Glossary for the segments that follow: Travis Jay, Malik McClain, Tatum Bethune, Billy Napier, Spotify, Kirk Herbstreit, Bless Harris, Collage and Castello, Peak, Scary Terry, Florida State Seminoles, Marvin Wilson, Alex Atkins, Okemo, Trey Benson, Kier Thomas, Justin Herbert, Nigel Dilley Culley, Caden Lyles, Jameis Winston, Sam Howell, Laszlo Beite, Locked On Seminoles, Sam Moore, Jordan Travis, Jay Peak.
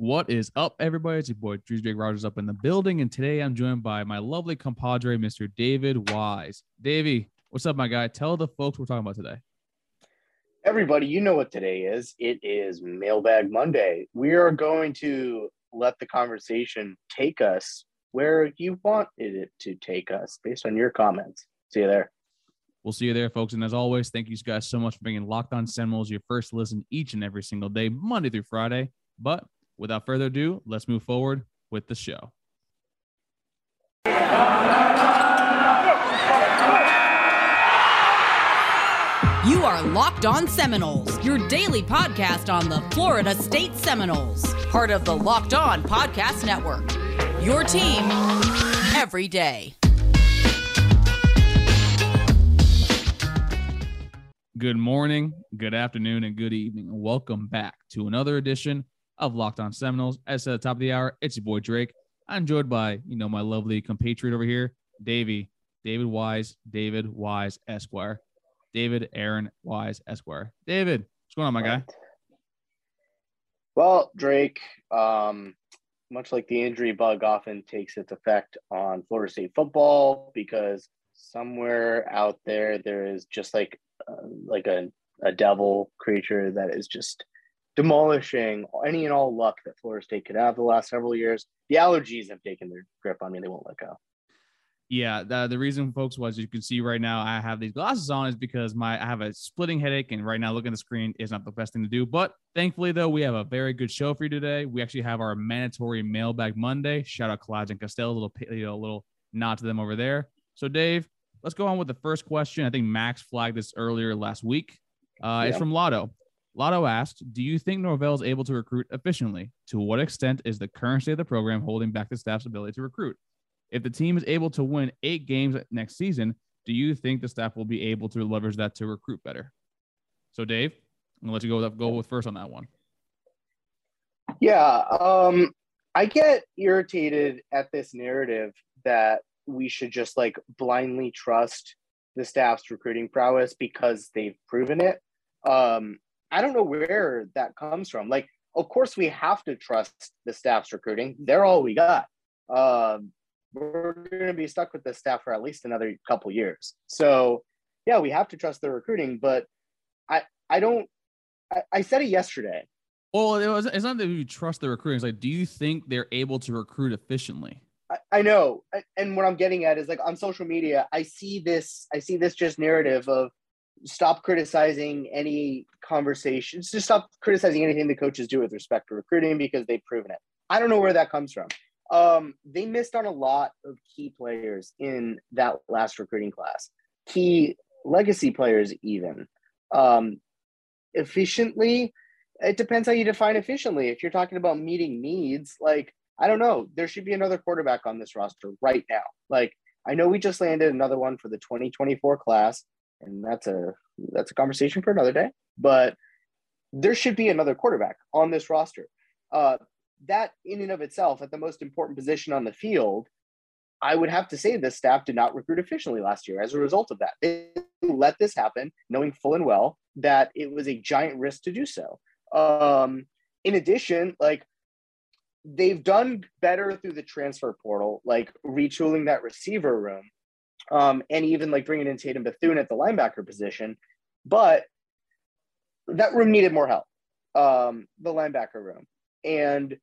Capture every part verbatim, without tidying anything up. What is up, everybody? It's your boy, Drew Drake Rogers, up in the building, and today I'm joined by my lovely compadre, Mister David Wise. Davey, what's up, my guy? Tell the folks what we're talking about today. Everybody, you know what today is. It is Mailbag Monday. We are going to let the conversation take us where you wanted it to take us based on your comments. See you there. We'll see you there, folks. And as always, thank you guys so much for bringing Locked On Seminoles your first listen each and every single day, Monday through Friday. But without further ado, let's move forward with the show. You are Locked On Seminoles, your daily podcast on the Florida State Seminoles, part of the Locked On Podcast Network. Your team every day. Good morning, good afternoon, and good evening. Welcome back to another edition of Locked On Seminoles. As at the top of the hour, it's your boy Drake. I'm joined by, you know, my lovely compatriot over here, Davey, David Wise, David Wise Esquire, David Aaron Wise Esquire. David, what's going on, my guy? Well, Drake, um, much like the injury bug often takes its effect on Florida State football, because somewhere out there, there is just like, uh, like a, a devil creature that is just demolishing any and all luck that Florida State could have the last several years. The allergies have taken their grip on me. They won't let go. Yeah. The, the reason, folks, was you can see right now, I have these glasses on is because my, I have a splitting headache, and right now looking at the screen is not the best thing to do. But thankfully though, we have a very good show for you today. We actually have our mandatory Mailbag Monday. Shout out Collage and Castello, a little, you know, a little nod to them over there. So Dave, let's go on with the first question. I think Max flagged this earlier last week. Uh, yeah. It's from Lotto. Lotto asked, do you think Norvell is able to recruit efficiently? To what extent is the current state of the program holding back the staff's ability to recruit? If the team is able to win eight games next season, do you think the staff will be able to leverage that to recruit better? So, Dave, I'm going to let you go with, go with first on that one. Yeah, um, I get irritated at this narrative that we should just, like, blindly trust the staff's recruiting prowess because they've proven it. Um I don't know where that comes from. Like, of course we have to trust the staff's recruiting. They're all we got. Um, we're going to be stuck with the staff for at least another couple years. So yeah, we have to trust their recruiting, but I, I don't, I, I said it yesterday. Well, it was, it's not that you trust the recruiting. It's like, do you think they're able to recruit efficiently? I, I know. And what I'm getting at is, like, on social media, I see this, I see this just narrative of, stop criticizing any conversations. Just stop criticizing anything the coaches do with respect to recruiting because they've proven it. I don't know where that comes from. Um, they missed on a lot of key players in that last recruiting class, key legacy players even. Um, efficiently, it depends how you define efficiently. If you're talking about meeting needs, like, I don't know. There should be another quarterback on this roster right now. Like, I know we just landed another one for the twenty twenty-four class, and that's a that's a conversation for another day. But there should be another quarterback on this roster. Uh, that in and of itself, at the most important position on the field, I would have to say the staff did not recruit efficiently last year as a result of that. They let this happen, knowing full and well that it was a giant risk to do so. Um, in addition, like, they've done better through the transfer portal, like retooling that receiver room. Um, and even like bringing in Tatum Bethune at the linebacker position, but that room needed more help, um, the linebacker room. And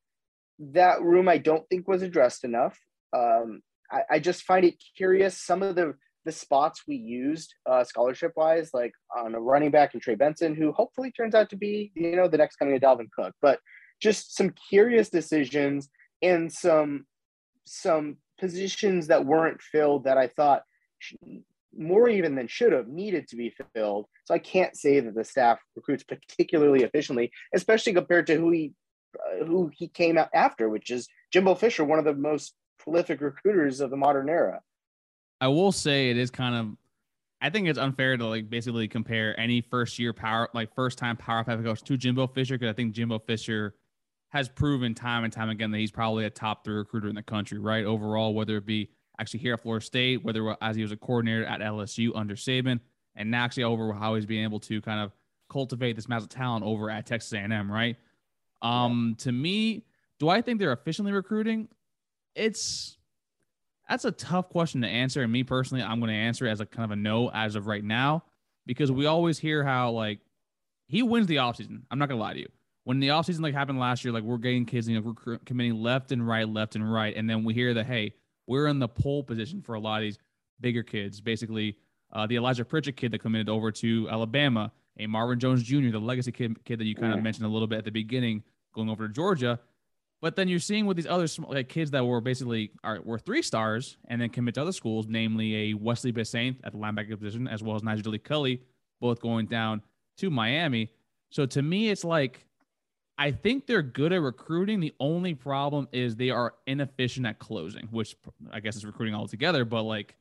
that room I don't think was addressed enough. Um, I, I just find it curious. Some of the, the spots we used uh, scholarship-wise, like on a running back and Trey Benson, who hopefully turns out to be, you know, the next coming of Dalvin Cook, but just some curious decisions and some some positions that weren't filled that I thought – more even than should have needed to be filled. So I can't say that the staff recruits particularly efficiently, especially compared to who he uh, who he came out after, which is Jimbo Fisher, one of the most prolific recruiters of the modern era. I will say it is kind of, I think it's unfair to, like, basically compare any first year power, like first time power five coach to Jimbo Fisher, because I think Jimbo Fisher has proven time and time again that he's probably a top three recruiter in the country, right? Overall, whether it be actually here at Florida State, whether as he was a coordinator at L S U under Saban, and now actually over how he's being able to kind of cultivate this massive talent over at Texas A and M, right? Um, to me, Do I think they're efficiently recruiting? It's that's a tough question to answer. And me personally, I'm going to answer it as a kind of a no as of right now, because we always hear how like he wins the offseason. I'm not going to lie to you. When the offseason like happened last year, like we're getting kids, you know, we're committing left and right, left and right. And then we hear that, hey, we're in the pole position for a lot of these bigger kids. Basically, uh, the Elijah Pritchett kid that committed over to Alabama, a Marvin Jones Junior, the legacy kid, kid that you kind of yeah. mentioned a little bit at the beginning, going over to Georgia. But then you're seeing with these other small, like, kids that were basically are, were three stars and then commit to other schools, namely a Wesley Bessaint at the linebacker position, as well as Nigel Dilley Culley, both going down to Miami. So to me, it's like, I think they're good at recruiting. The only problem is they are inefficient at closing, which I guess is recruiting altogether. But like,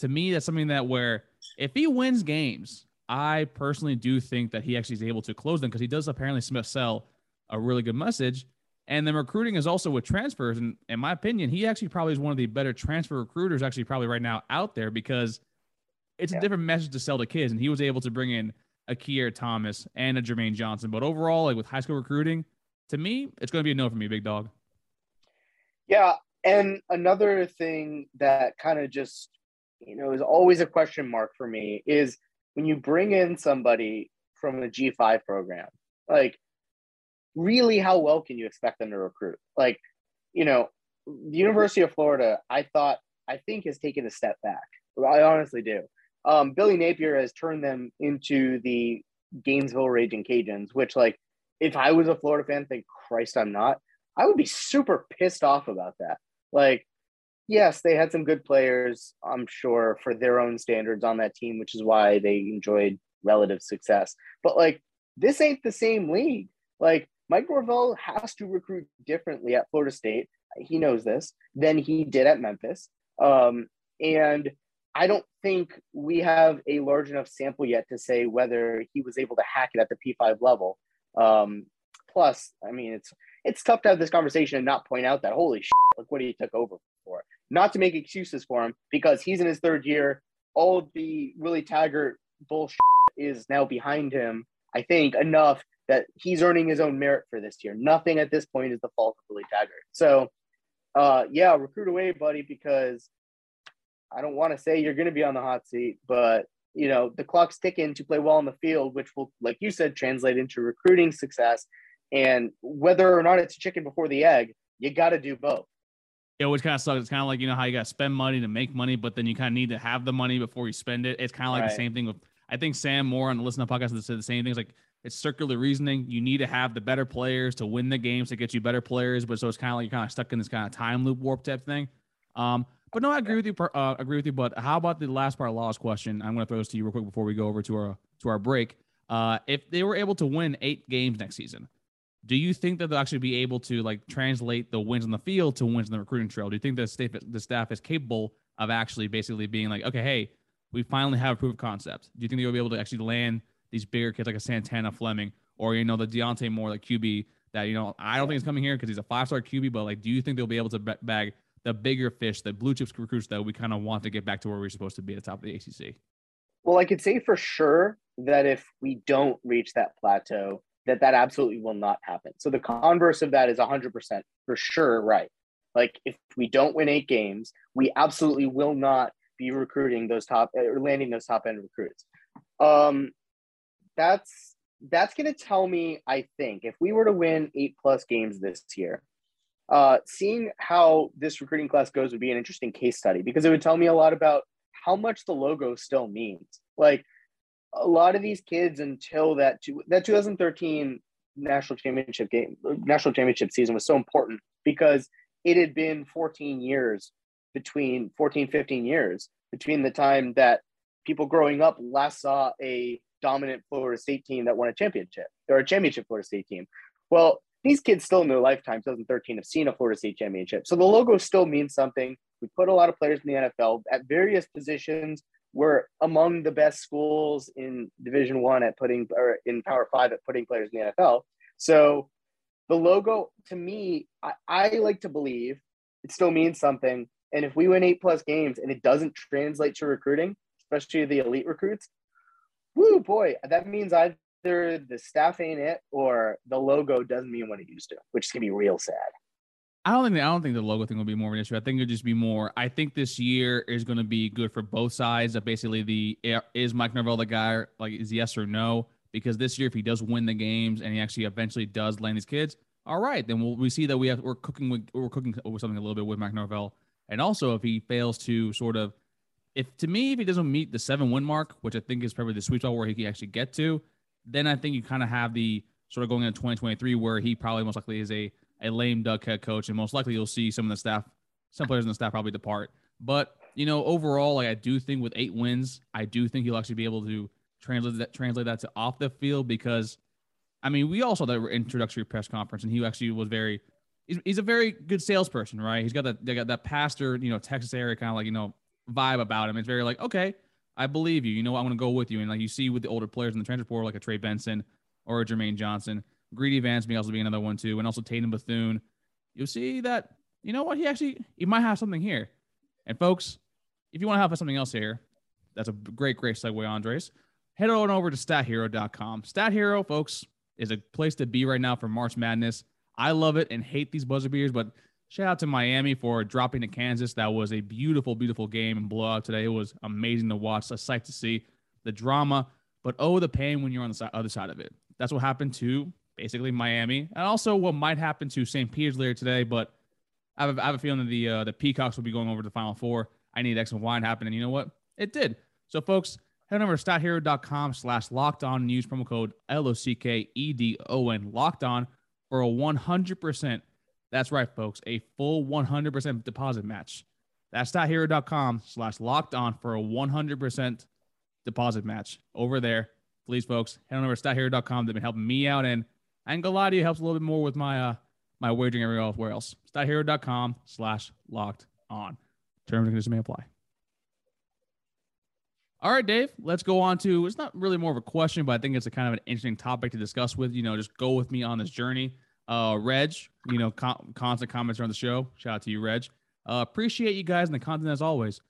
to me, that's something that where if he wins games, I personally do think that he actually is able to close them, because he does apparently sell a really good message. And then recruiting is also with transfers. And in my opinion, he actually probably is one of the better transfer recruiters actually probably right now out there, because it's yeah. a different message to sell to kids. And he was able to bring in a Kier Thomas and a Jermaine Johnson. But overall, like with high school recruiting, to me, it's going to be a no for me, big dog. Yeah. And another thing that kind of just, you know, is always a question mark for me is when you bring in somebody from the G five program, like really how well can you expect them to recruit? Like, you know, the University of Florida, I thought, I think has taken a step back. I honestly do. Um, Billy Napier has turned them into the Gainesville Raging Cajuns, which, like, if I was a Florida fan, thank Christ I'm not, I would be super pissed off about that. Like, yes, they had some good players, I'm sure, for their own standards on that team, which is why they enjoyed relative success. But, like, this ain't the same league. Like, Mike Norvell has to recruit differently at Florida State. He knows this than he did at Memphis. Um, and I don't think we have a large enough sample yet to say whether he was able to hack it at the P five level. Um, plus, I mean, it's it's tough to have this conversation and not point out that, holy shit, look what he took over for. Not to make excuses for him, because he's in his third year. All of the Willie Taggart bullshit is now behind him, I think, enough that he's earning his own merit for this year. Nothing at this point is the fault of Willie Taggart. So, uh, yeah, recruit away, buddy, because I don't want to say you're going to be on the hot seat, but, you know, the clock's ticking to play well on the field, which will, like you said, translate into recruiting success. And whether or not it's chicken before the egg, you got to do both. It always kind of sucks. It's kind of like, you know, how you got to spend money to make money, but then you kind of need to have the money before you spend it. It's kind of like right. the same thing with, I think Sam Moore on the Listen Up podcast said the same thing. It's like, it's circular reasoning. You need to have the better players to win the games to get you better players. But so it's kind of like you're kind of stuck in this kind of time loop warp type thing. Um, But no, I agree with you. Uh, agree with you. But how about the last part of Law's question? I'm going to throw this to you real quick before we go over to our to our break. Uh, if they were able to win eight games next season, do you think that they'll actually be able to like translate the wins on the field to wins in the recruiting trail? Do you think the staff the staff is capable of actually basically being like, okay, hey, we finally have a proof of concept? Do you think they'll be able to actually land these bigger kids like a Santana Fleming or you know the Deontay Moore like Q B that you know I don't think is coming here because he's a five star Q B, but like, do you think they'll be able to bag the bigger fish, the blue chips recruits that we kind of want to get back to where we're supposed to be at the top of the A C C? Well, I could say for sure that if we don't reach that plateau, that that absolutely will not happen. So the converse of that is one hundred percent for sure, right? Like if we don't win eight games, we absolutely will not be recruiting those top or landing those top end recruits. Um, that's that's going to tell me, I think, if we were to win eight plus games this year, Uh, seeing how this recruiting class goes would be an interesting case study because it would tell me a lot about how much the logo still means. Like a lot of these kids until that two, that twenty thirteen national championship game, national championship season was so important because it had been fourteen years between fourteen, fifteen years between the time that people growing up last saw a dominant Florida State team that won a championship or a championship Florida State team. Well, these kids still in their lifetime, twenty thirteen, have seen a Florida State championship. So the logo still means something. We put a lot of players in the N F L at various positions. We're among the best schools in Division One at putting, or in Power Five at putting players in the N F L. So the logo, to me, I, I like to believe it still means something. And if we win eight plus games and it doesn't translate to recruiting, especially the elite recruits, woo boy, that means I've either the staff ain't it or the logo doesn't mean what it used to, which is going to be real sad. I don't think the, I don't think the logo thing will be more of an issue. I think it'll just be more. I think this year is going to be good for both sides. Of basically, the is Mike Norvell the guy? Or, like, is yes or no? Because this year, if he does win the games and he actually eventually does land these kids, all right, then we'll, we see that we have we're cooking with we're cooking with something a little bit with Mike Norvell. And also, if he fails to sort of, if to me, if he doesn't meet the seven win mark, which I think is probably the sweet spot where he can actually get to, then I think you kind of have the sort of going into twenty twenty-three where he probably most likely is a. a lame duck head coach, and most likely you'll see some of the staff, some players in the staff probably depart. But, you know, overall, like I do think with eight wins, I do think he'll actually be able to translate that, translate that to off the field because, I mean, we all saw that introductory press conference, and he actually was very – he's a very good salesperson, right? He's got that they got that pastor, you know, Texas area kind of like, you know, vibe about him. It's very like, okay, I believe you. You know, I'm going to go with you. And, like, you see with the older players in the transfer portal, like a Trey Benson or a Jermaine Johnson – Greedy Vance may also be another one too, and also Tatum Bethune. You'll see that, you know what, he actually he might have something here. And folks, if you want to help us something else here, that's a great, great segue, Andres. Head on over to stat hero dot com. StatHero, folks, is a place to be right now for March Madness. I love it and hate these buzzer beaters, but shout out to Miami for dropping to Kansas. That was a beautiful, beautiful game and blowout today. It was amazing to watch, a sight to see, the drama, but oh, the pain when you're on the other side of it. That's what happened to basically Miami, and also what might happen to Saint Peter's later today, but I have, I have a feeling that the uh, the Peacocks will be going over to the Final Four. I need X and Y to happen, and you know what? It did. So, folks, head over to StatHero.com slash Locked On and use promo code L O C K E D O N, Locked On, for a one hundred percent. That's right, folks, a full one hundred percent deposit match. That's StatHero.com slash Locked On for a one hundred percent deposit match over there. Please, folks, head on over to StatHero dot com. They've been helping me out, and And Galadia helps a little bit more with my uh, my wagering everywhere else. StatHero.com slash locked on. Terms and conditions may apply. All right, Dave, let's go on to, it's not really more of a question, but I think it's a kind of an interesting topic to discuss with, you know, just go with me on this journey. Uh, Reg, you know, con- constant comments on the show. Shout out to you, Reg. Uh, appreciate you guys and the content as always.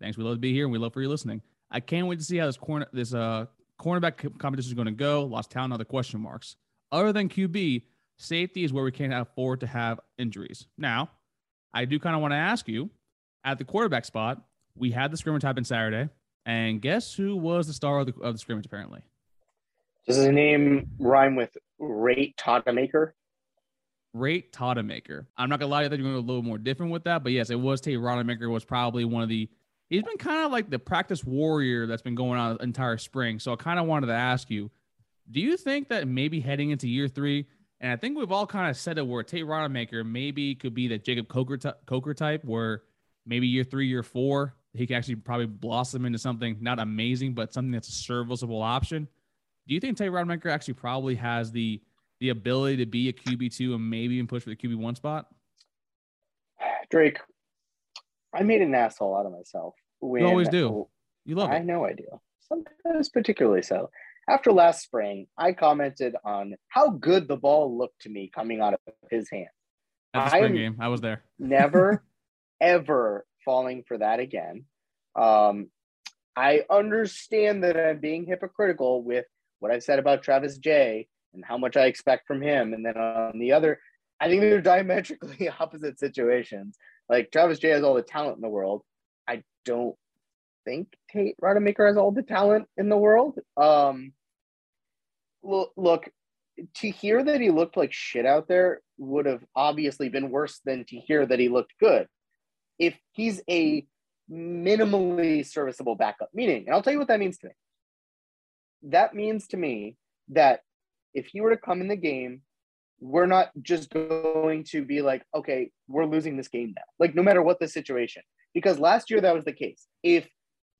Thanks. We love to be here and we love for you listening. I can't wait to see how this corner, this uh, cornerback competition is going to go. Lost talent, other question marks. Other than Q B, safety is where we can't afford to have injuries. Now, I do kind of want to ask you, at the quarterback spot, we had the scrimmage happen Saturday, and guess who was the star of the, of the scrimmage, apparently? Does his name rhyme with Tate Rodemaker? Tate Rodemaker. I'm not going to lie, I think you're going to go a little more different with that, but yes, it was Tate Rodemaker, was probably one of the, he's been kind of like the practice warrior that's been going on the entire spring, so I kind of wanted to ask you, do you think that maybe heading into year three, and I think we've all kind of said it where Tate Rodemaker maybe could be the Jacob Coker, t- Coker type where maybe year three, year four, he can actually probably blossom into something not amazing, but something that's a serviceable option. Do you think Tate Rodemaker actually probably has the the ability to be a Q B two and maybe even push for the Q B one spot? Drake, I made an asshole out of myself. When, you always do. You love I it. I know I do. Sometimes particularly so. After last spring, I commented on how good the ball looked to me coming out of his hand. At the spring I'm game, I was there. Never, ever falling for that again. Um, I understand that I'm being hypocritical with what I've said about Travis Jay and how much I expect from him. And then on the other, I think they're diametrically opposite situations. Like Travis Jay has all the talent in the world. I don't think Tate Rodemaker has all the talent in the world. Um, Look, to hear that he looked like shit out there would have obviously been worse than to hear that he looked good. If he's a minimally serviceable backup, meaning, and I'll tell you what that means to me. That means to me that if he were to come in the game, we're not just going to be like, okay, we're losing this game now. Like, no matter what the situation, because last year that was the case. If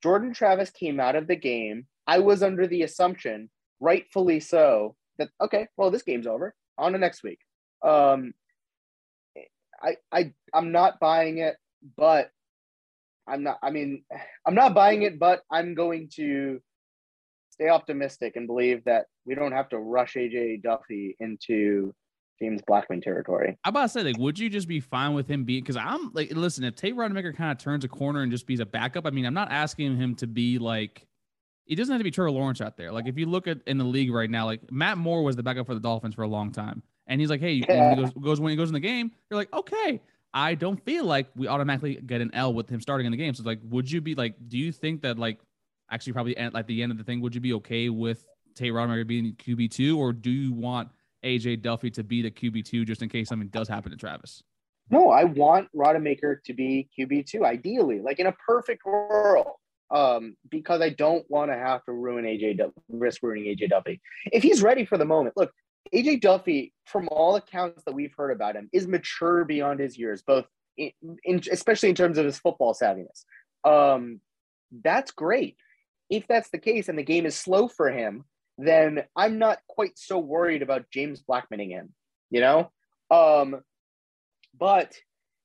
Jordan Travis came out of the game, I was under the assumption, rightfully so, that, okay, well, this game's over. On to next week. Um, I, I, I'm not buying it, but I'm not, I mean, I'm not buying it, but I'm going to stay optimistic and believe that we don't have to rush A J Duffy into James Blackman territory. I'm about to say, like, would you just be fine with him being, because I'm like, listen, if Tate Rodemaker kind of turns a corner and just be a backup, I mean, I'm not asking him to be like, it doesn't have to be Trevor Lawrence out there. Like, if you look at in the league right now, like Matt Moore was the backup for the Dolphins for a long time. and he's like, hey, yeah. when he goes, goes when he goes in the game, you're like, okay, I don't feel like we automatically get an L with him starting in the game. So it's like, would you be like, do you think that like, actually probably at like the end of the thing, would you be okay with Tate Rodemaker being Q B two, or do you want A J Duffy to be the Q B two just in case something does happen to Travis? No, I want Rodemaker to be Q B two, ideally, like in a perfect world, um, because I don't want to have to ruin A J Duffy, risk ruining A J Duffy. If he's ready for the moment, look, A J Duffy, from all accounts that we've heard about him, is mature beyond his years, both in, in, especially in terms of his football savviness. Um, that's great. If that's the case and the game is slow for him, then I'm not quite so worried about James Blackmaning him, you know? Um, but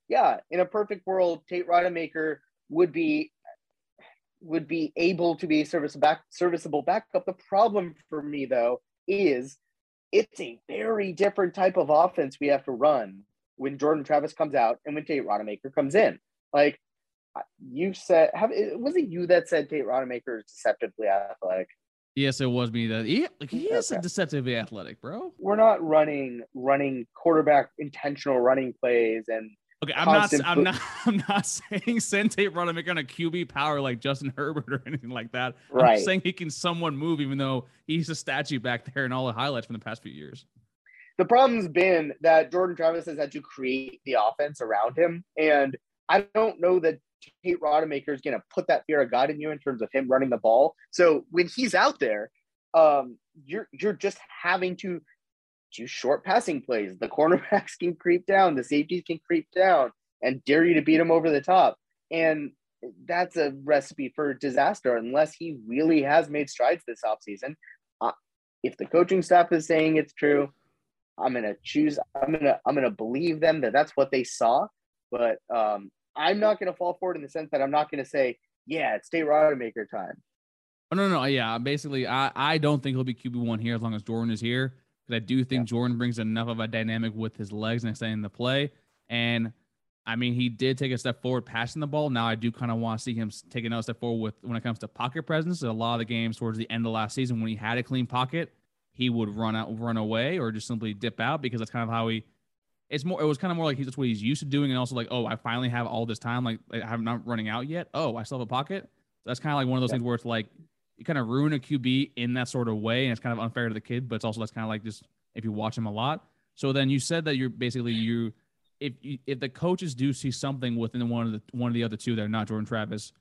yeah, in a perfect world, Tate Rodemaker would be, would be able to be a service back, serviceable backup. The problem for me though, is it's a very different type of offense we have to run when Jordan Travis comes out and when Tate Rodemaker comes in. Like you said, have, was it you that said Tate Rodemaker is deceptively athletic? Yes, it was me. That he, like, he is okay. Deceptively athletic, bro. We're not running running quarterback intentional running plays and okay. I'm not. I'm bo- not. I'm not saying send Tate Rodemaker on a Q B power like Justin Herbert or anything like that. Right. I'm saying he can somewhat move, even though he's a statue back there in all the highlights from the past few years. The problem's been that Jordan Travis has had to create the offense around him, and I don't know that Tate Rodemaker is going to put that fear of God in you in terms of him running the ball. So when he's out there, um, you're you're just having to do short passing plays. The cornerbacks can creep down, the safeties can creep down, and dare you to beat him over the top. And that's a recipe for disaster unless he really has made strides this offseason. Uh, if the coaching staff is saying it's true, I'm going to choose. I'm going to I'm going to believe them that that's what they saw. But um, I'm not going to fall for it in the sense that I'm not going to say, yeah, it's Tate Rodemaker time. Oh, no, no. Yeah, basically, I, I don't think he'll be Q B one here as long as Jordan is here, because I do think yeah. Jordan brings enough of a dynamic with his legs and extending the play. And, I mean, he did take a step forward passing the ball. Now I do kind of want to see him take another step forward with when it comes to pocket presence. A lot of the games towards the end of last season when he had a clean pocket, he would run out, run away or just simply dip out, because that's kind of how he – It's more. It was kind of more like he's just what he's used to doing, and also like, oh, I finally have all this time. Like, like I'm not running out yet. Oh, I still have a pocket. So that's kind of like one of those yeah. things where it's like you kind of ruin a Q B in that sort of way, and it's kind of unfair to the kid. But it's also that's kind of like just if you watch him a lot. So then you said that you're basically you, if you, if the coaches do see something within one of the one of the other two that are not Jordan Travis,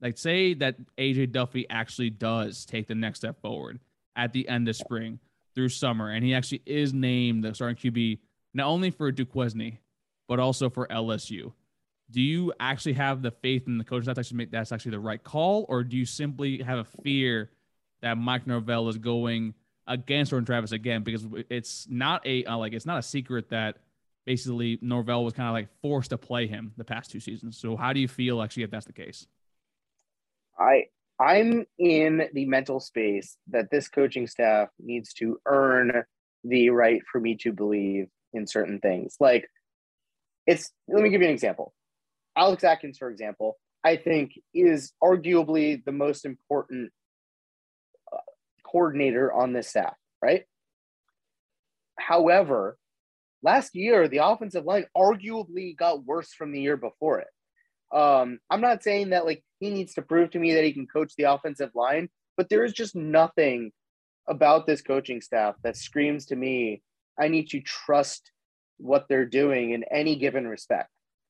like say that A J Duffy actually does take the next step forward at the end of spring through summer, and he actually is named the starting Q B. Not only for Duquesne, but also for L S U. Do you actually have the faith in the coaches that's actually make that's actually the right call, or do you simply have a fear that Mike Norvell is going against Jordan Travis again? Because it's not a uh, like it's not a secret that basically Norvell was kind of like forced to play him the past two seasons. So how do you feel actually if that's the case? I I'm in the mental space that this coaching staff needs to earn the right for me to believe in certain things. Like it's, let me give you an example. Alex Atkins, for example, I think is arguably the most important uh, coordinator on this staff, right? However, last year, the offensive line arguably got worse from the year before it. Um, I'm not saying that like he needs to prove to me that he can coach the offensive line, but there is just nothing about this coaching staff that screams to me I need to trust what they're doing in any given respect.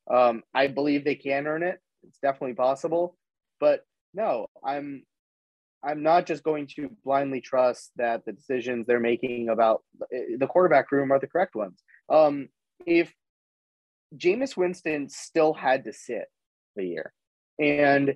Um, I believe they can earn it. It's definitely possible, but no, I'm, I'm not just going to blindly trust that the decisions they're making about the quarterback room are the correct ones. Um, if Jameis Winston still had to sit the year and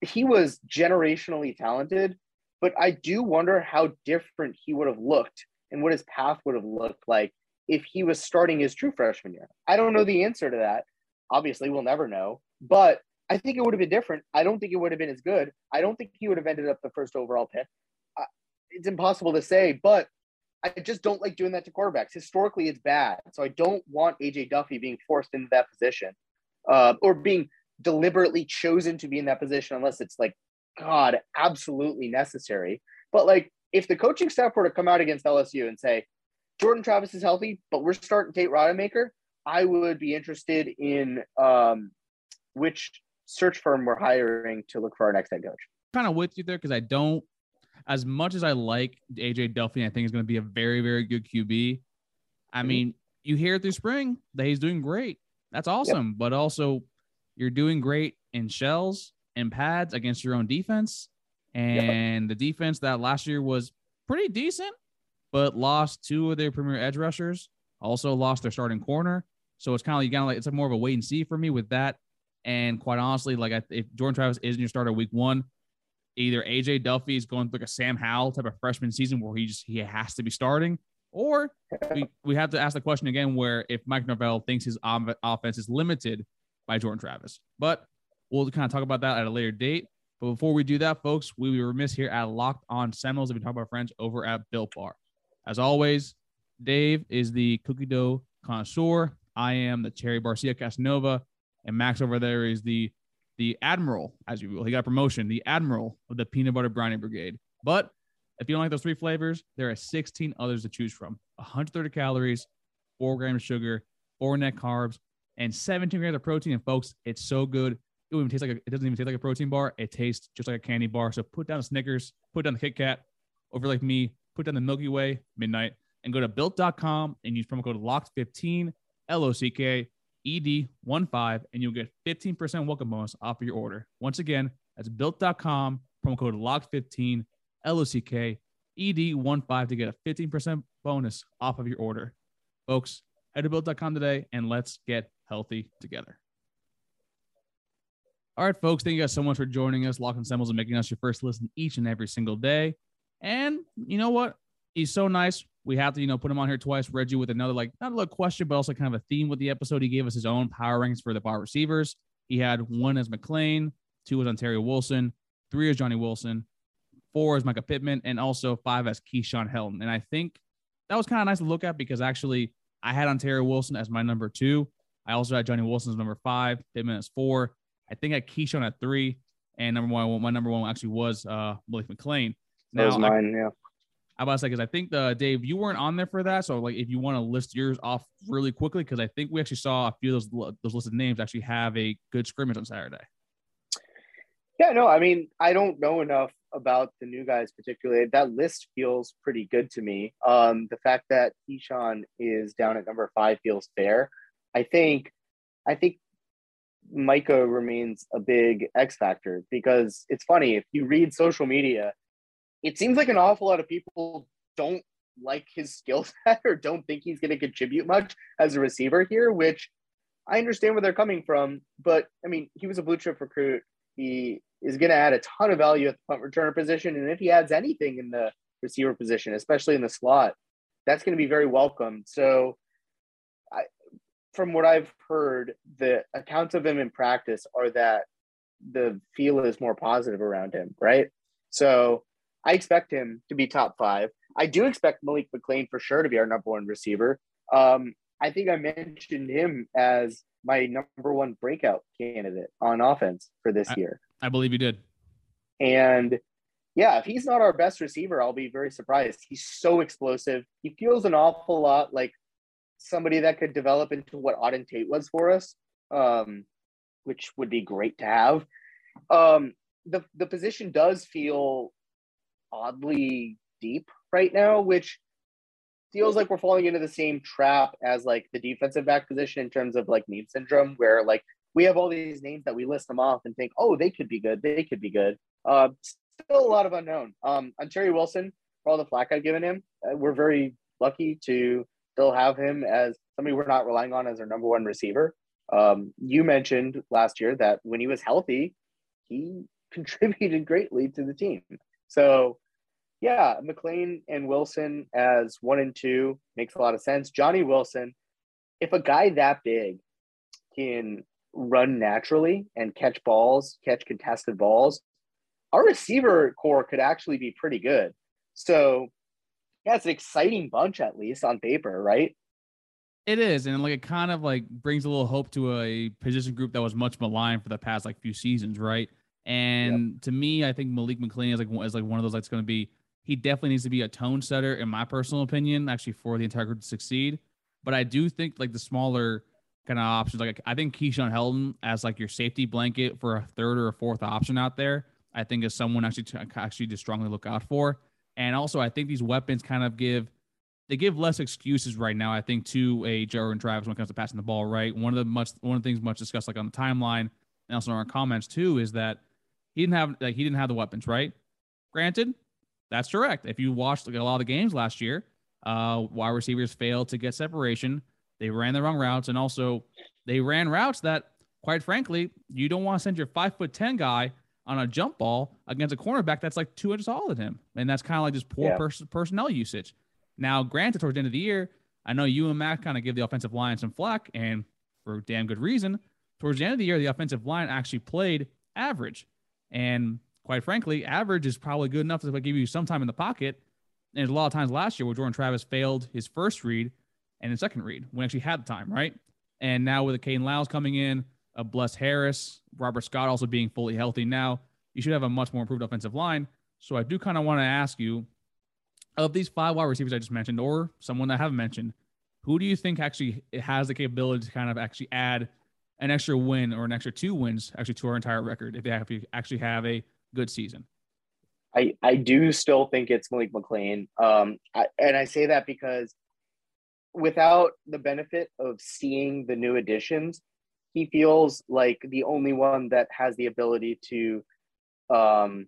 he was generationally talented, but I do wonder how different he would have looked and what his path would have looked like if he was starting his true freshman year. I don't know the answer to that. Obviously, we'll never know, but I think it would have been different. I don't think it would have been as good. I don't think he would have ended up the first overall pick. Uh, it's impossible to say, but I just don't like doing that to quarterbacks. Historically, it's bad. So I don't want A J. Duffy being forced into that position uh, or being deliberately chosen to be in that position unless it's like, God, absolutely necessary. But like, if the coaching staff were to come out against L S U and say, Jordan Travis is healthy, but we're starting Tate Rodemaker, I would be interested in um, which search firm we're hiring to look for our next head coach. Kind of with you there, because I don't, as much as I like A J. Duffy, I think he's going to be a very, very good Q B. I mm-hmm. mean, you hear it through spring that he's doing great. That's awesome. Yep. But also, you're doing great in shells and pads against your own defense. And yep. the defense that last year was pretty decent, but lost two of their premier edge rushers, also lost their starting corner. So it's kind of like, you gotta like, it's more of a wait and see for me with that. And quite honestly, like I, if Jordan Travis isn't your starter week one, either A J Duffy is going through like a Sam Howell type of freshman season where he just, he has to be starting, or we, we have to ask the question again, where if Mike Norvell thinks his ob- offense is limited by Jordan Travis, but we'll kind of talk about that at a later date. But before we do that, folks, we were remiss here at Locked On Seminoles if we talk about our friends over at Built Bar. As always, Dave is the cookie dough connoisseur. I am the Cherry Barcia Casanova, and Max over there is the the Admiral, as you will. He got a promotion, the Admiral of the Peanut Butter Brownie Brigade. But if you don't like those three flavors, there are sixteen others to choose from. one hundred thirty calories, four grams of sugar, four net carbs, and seventeen grams of protein. And folks, it's so good. It doesn't even taste like a, it doesn't even taste like a protein bar. It tastes just like a candy bar. So put down the Snickers, put down the Kit Kat, over like me, put down the Milky Way, midnight, and go to built dot com and use promo code locked fifteen, L O C K E D one five, and you'll get fifteen percent welcome bonus off of your order. Once again, that's built dot com, promo code locked fifteen, L O C K E D one five to get a fifteen percent bonus off of your order. Folks, head to built dot com today and let's get healthy together. All right, folks, thank you guys so much for joining us. Locked On Seminoles and making us your first listen each and every single day. And you know what? He's so nice. We have to, you know, put him on here twice. Reggie with another, like, not a little question, but also kind of a theme with the episode. He gave us his own power rankings for the wide receivers. He had one as McClain, two as Ontario Wilson, three as Johnny Wilson, four as Micah Pittman, and also five as Keyshawn Helton. And I think that was kind of nice to look at because actually I had Ontario Wilson as my number two. I also had Johnny Wilson as number five, Pittman as four. I think I had Keyshawn at three, and number one, my number one actually was uh, Malik McClain. Now, that was mine, I, yeah. I was like, because I think, uh, Dave, you weren't on there for that, so like, if you want to list yours off really quickly, because I think we actually saw a few of those those listed names actually have a good scrimmage on Saturday. Yeah, no, I mean, I don't know enough about the new guys particularly. That list feels pretty good to me. Um, the fact that Keyshawn is down at number five feels fair. I think, I think. Micah remains a big X factor because it's funny. If you read social media, it seems like an awful lot of people don't like his skill set or don't think he's going to contribute much as a receiver here, which I understand where they're coming from. But I mean, he was a blue chip recruit. He is going to add a ton of value at the punt returner position. And if he adds anything in the receiver position, especially in the slot, that's going to be very welcome. So I, From what I've heard, the accounts of him in practice are that the feel is more positive around him, right? So I expect him to be top five. I do expect Malik McClain for sure to be our number one receiver. Um, I think I mentioned him as my number one breakout candidate on offense for this I, year. I believe you did. And yeah, if he's not our best receiver, I'll be very surprised. He's so explosive. He feels an awful lot like somebody that could develop into what Auden Tate was for us, um, which would be great to have. Um, the the position does feel oddly deep right now, which feels like we're falling into the same trap as like the defensive back position in terms of like name syndrome, where like we have all these names that we list them off and think, oh, they could be good, they could be good. Uh, still a lot of unknown. Um, Ontario Wilson, for all the flack I've given him, uh, we're very lucky to they'll have him as somebody we're not relying on as our number one receiver. Um, you mentioned last year that when he was healthy, he contributed greatly to the team. So yeah, McClain and Wilson as one and two makes a lot of sense. Johnny Wilson, if a guy that big can run naturally and catch balls, catch contested balls, our receiver core could actually be pretty good. So yeah, it's an exciting bunch, at least on paper, right? It is, and like it kind of like brings a little hope to a position group that was much maligned for the past like few seasons, right? And yep. to me, I think Malik McClain is like is like one of those that's going to be He definitely needs to be a tone setter, in my personal opinion, actually, for the entire group to succeed. But I do think, like, the smaller kind of options, like I think Keyshawn Helton as like your safety blanket for a third or a fourth option out there, I think is someone actually to, actually to strongly look out for. And also, I think these weapons kind of give they give less excuses right now, I think, to a Jordan Travis when it comes to passing the ball, right? One of the much one of the things much discussed, like on the timeline and also in our comments too, is that he didn't have like he didn't have the weapons, right? Granted, that's correct. If you watched like a lot of the games last year, uh, wide receivers failed to get separation. They ran the wrong routes, and also they ran routes that, quite frankly, you don't want to send your five foot ten guy on a jump ball against a cornerback that's like two inches taller than him. And that's kind of like just poor yeah. pers- personnel usage. Now, granted, towards the end of the year, I know you and Matt kind of give the offensive line some flack, and for damn good reason. Towards the end of the year, the offensive line actually played average. And quite frankly, average is probably good enough to give you some time in the pocket. And there's a lot of times last year where Jordan Travis failed his first read and his second read when actually had the time, right? And now with a Caden Lyles coming in, a Bless Harris, Robert Scott also being fully healthy now, you should have a much more improved offensive line. So I do kind of want to ask you, of these five wide receivers I just mentioned, or someone I haven't mentioned, who do you think actually has the capability to kind of actually add an extra win or an extra two wins actually to our entire record if they actually have a good season? I, I do still think it's Malik McClain. Um, I, and I say that because without the benefit of seeing the new additions, he feels like the only one that has the ability to um,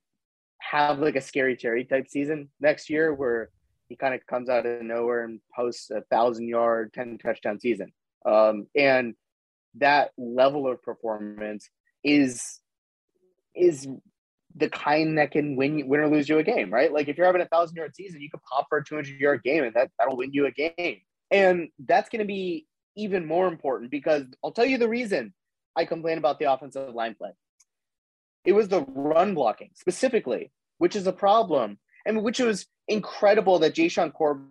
have like a Scary Terry type season next year, where he kind of comes out of nowhere and posts a thousand yard, ten touchdown season. Um, and that level of performance is, is the kind that can win, win or lose you a game, right? Like if you're having a thousand yard season, you could pop for a two hundred yard game and that, that'll win you a game. And that's going to be even more important, because I'll tell you the reason I complain about the offensive line play. It was the run blocking specifically, which is a problem. And which was incredible that Jayshon Corbin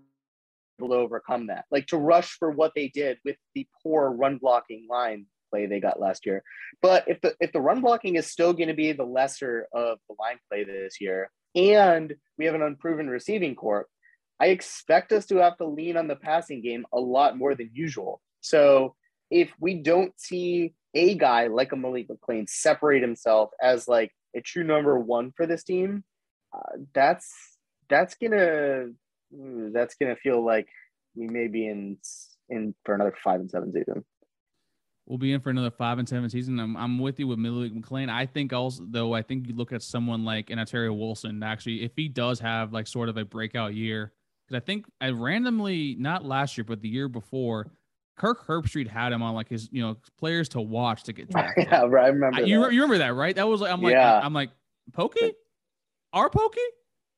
was able to overcome that, like to rush for what they did with the poor run blocking line play they got last year. But if the, if the run blocking is still going to be the lesser of the line play this year, and we have an unproven receiving corps, I expect us to have to lean on the passing game a lot more than usual. So if we don't see a guy like a Malik McClain separate himself as like a true number one for this team, uh, that's that's gonna that's gonna feel like we may be in in for another five and seven season. We'll be in for another five and seven season. I'm I'm with you with Malik McClain. I think also though I think you look at someone like an Ontario Wilson actually, if he does have like sort of a breakout year. I think I randomly, not last year, but the year before, Kirk Herbstreit had him on like his, you know, players to watch to get drafted. Yeah, right. I remember. I, you, re- you remember that, right? That was like I'm like yeah. I'm like Pokey, our Pokey,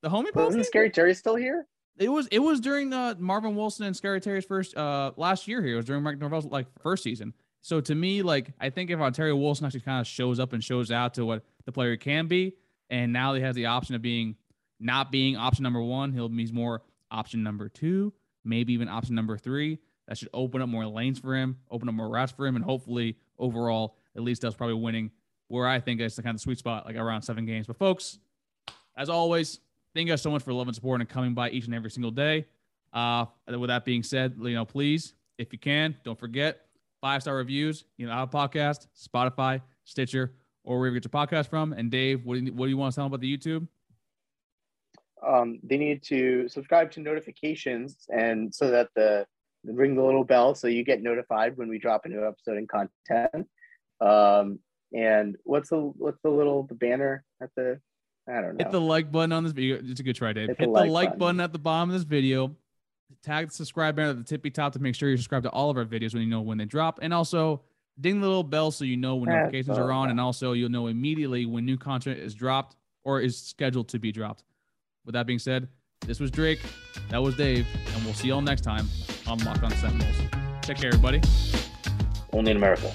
the homie Pokey. Isn't Scary Terry still here? It was it was during uh, Marvin Wilson and Scary Terry's first uh, last year here. It was during Mike Norvell's like first season. So to me, like I think if Ontario Wilson actually kind of shows up and shows out to what the player can be, and now he has the option of being not being option number one, he'll be more option number two, maybe even option number three. That should open up more lanes for him, open up more routes for him, and hopefully overall at least us probably winning where I think it's the kind of sweet spot, like around seven games. But folks, as always, thank you guys so much for love and support and coming by each and every single day. Uh, with that being said, you know, please, if you can, don't forget five-star reviews, you know, our podcast, Spotify, Stitcher, or wherever you get your podcast from. And Dave, what do you, what do you want to tell them about the YouTube? Um, they need to subscribe to notifications, and so that the ring the little bell so you get notified when we drop a new episode and content. Um, and what's the what's the little the banner at the I don't know. Hit the like button on this video. It's a good try, Dave. Hit the, Hit the like, like button. button at the bottom of this video. Tag the subscribe banner at the tippy top to make sure you subscribe to all of our videos when you know when they drop, and also ding the little bell so you know when That's notifications are on, and also you'll know immediately when new content is dropped or is scheduled to be dropped. With that being said, this was Drake, that was Dave, and we'll see y'all next time on Locked On Seminoles. Take care, everybody. Only in America.